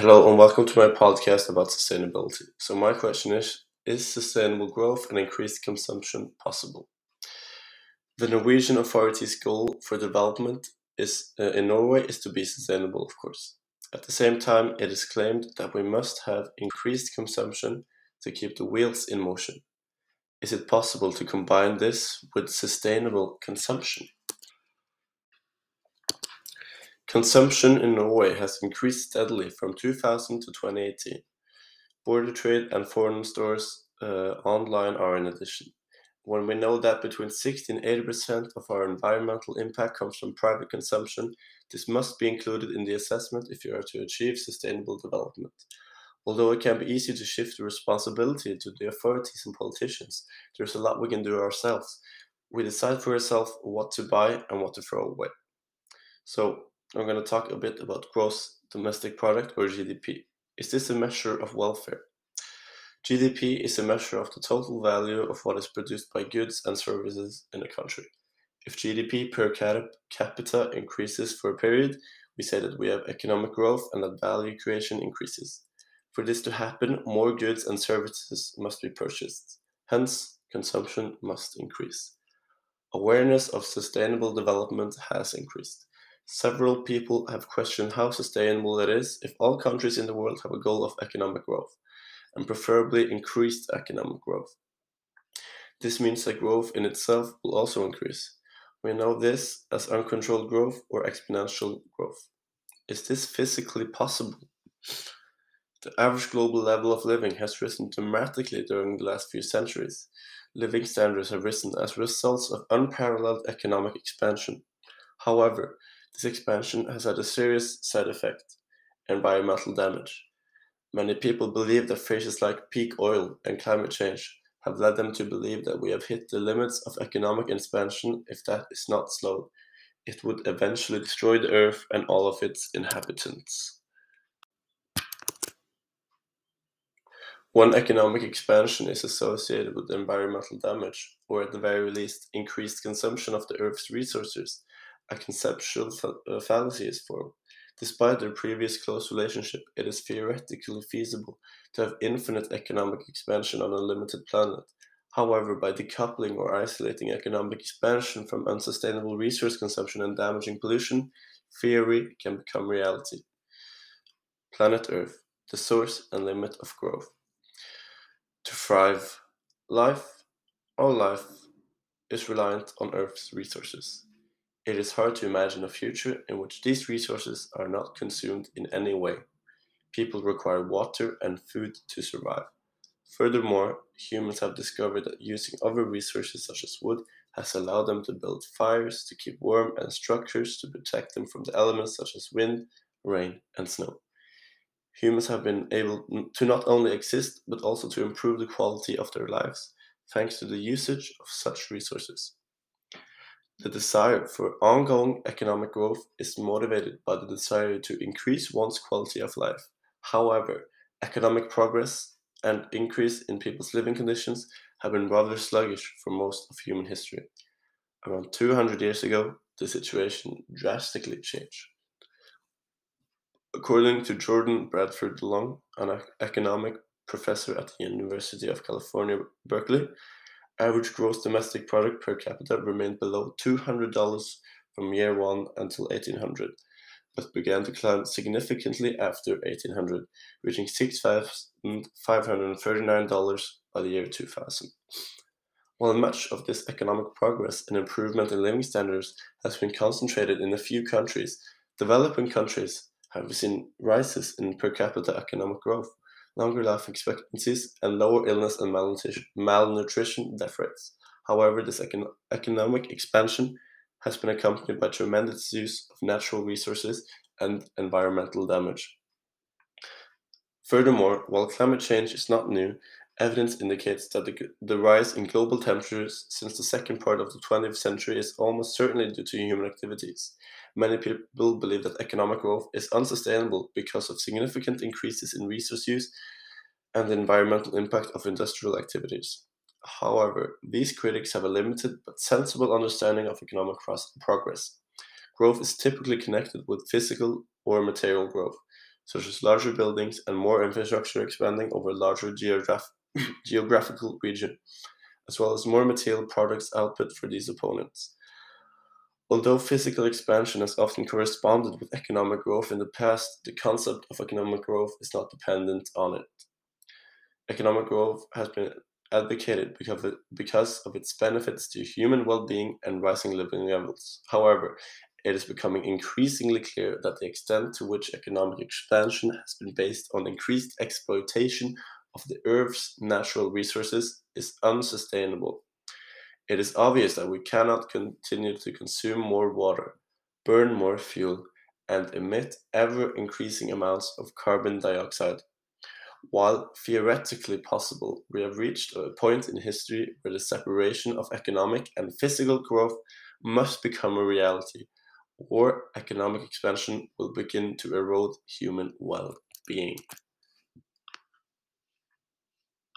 Hello and welcome to my podcast about sustainability. So my question is sustainable growth and increased consumption possible? The Norwegian authorities' goal for development is in Norway is to be sustainable, of course. At the same time, it is claimed that we must have increased consumption to keep the wheels in motion. Is it possible to combine this with sustainable consumption? Consumption in Norway has increased steadily from 2000 to 2018. Border trade and foreign stores online are an addition. When we know that between 60 and 80% of our environmental impact comes from private consumption, this must be included in the assessment if you are to achieve sustainable development. Although it can be easy to shift the responsibility to the authorities and politicians, there's a lot we can do ourselves. We decide for ourselves what to buy and what to throw away. So, I'm going to talk a bit about gross domestic product, or GDP. Is this a measure of welfare? GDP is a measure of the total value of what is produced by goods and services in a country. If GDP per capita increases for a period, we say that we have economic growth and that value creation increases. For this to happen, more goods and services must be purchased. Hence, consumption must increase. Awareness of sustainable development has increased. Several people have questioned how sustainable it is if all countries in the world have a goal of economic growth, and preferably increased economic growth. This means that growth in itself will also increase. We know this as uncontrolled growth or exponential growth. Is this physically possible? The average global level of living has risen dramatically during the last few centuries. Living standards have risen as results of unparalleled economic expansion. However, this expansion has had a serious side effect, environmental damage. Many people believe that phrases like peak oil and climate change have led them to believe that we have hit the limits of economic expansion if that is not slowed. It would eventually destroy the earth and all of its inhabitants. When economic expansion is associated with environmental damage, or at the very least increased consumption of the earth's resources, a conceptual fallacy is formed. Despite their previous close relationship, it is theoretically feasible to have infinite economic expansion on a limited planet. However, by decoupling or isolating economic expansion from unsustainable resource consumption and damaging pollution, theory can become reality. Planet Earth, the source and limit of growth. To thrive, life, all life, is reliant on Earth's resources. It is hard to imagine a future in which these resources are not consumed in any way. People require water and food to survive. Furthermore, humans have discovered that using other resources such as wood has allowed them to build fires to keep warm and structures to protect them from the elements such as wind, rain, and snow. Humans have been able to not only exist, but also to improve the quality of their lives, thanks to the usage of such resources. The desire for ongoing economic growth is motivated by the desire to increase one's quality of life. However, economic progress and increase in people's living conditions have been rather sluggish for most of human history. Around 200 years ago, the situation drastically changed. According to Jordan Bradford DeLong, an economic professor at the University of California, Berkeley, average gross domestic product per capita remained below $200 from year 1 until 1800, but began to climb significantly after 1800, reaching $6,539 by the year 2000. While much of this economic progress and improvement in living standards has been concentrated in a few countries, developing countries have seen rises in per capita economic growth, longer life expectancies, and lower illness and malnutrition death rates. However, this economic expansion has been accompanied by tremendous use of natural resources and environmental damage. Furthermore, while climate change is not new, evidence indicates that the rise in global temperatures since the second part of the 20th century is almost certainly due to human activities. Many people believe that economic growth is unsustainable because of significant increases in resource use and the environmental impact of industrial activities. However, these critics have a limited but sensible understanding of economic progress. Growth is typically connected with physical or material growth, such as larger buildings and more infrastructure expanding over a larger geographical region, as well as more material products output for these opponents. Although physical expansion has often corresponded with economic growth in the past, the concept of economic growth is not dependent on it. Economic growth has been advocated because of its benefits to human well-being and rising living levels. However, it is becoming increasingly clear that the extent to which economic expansion has been based on increased exploitation of the Earth's natural resources is unsustainable. It is obvious that we cannot continue to consume more water, burn more fuel, and emit ever-increasing amounts of carbon dioxide. While theoretically possible, we have reached a point in history where the separation of economic and physical growth must become a reality, or economic expansion will begin to erode human well-being.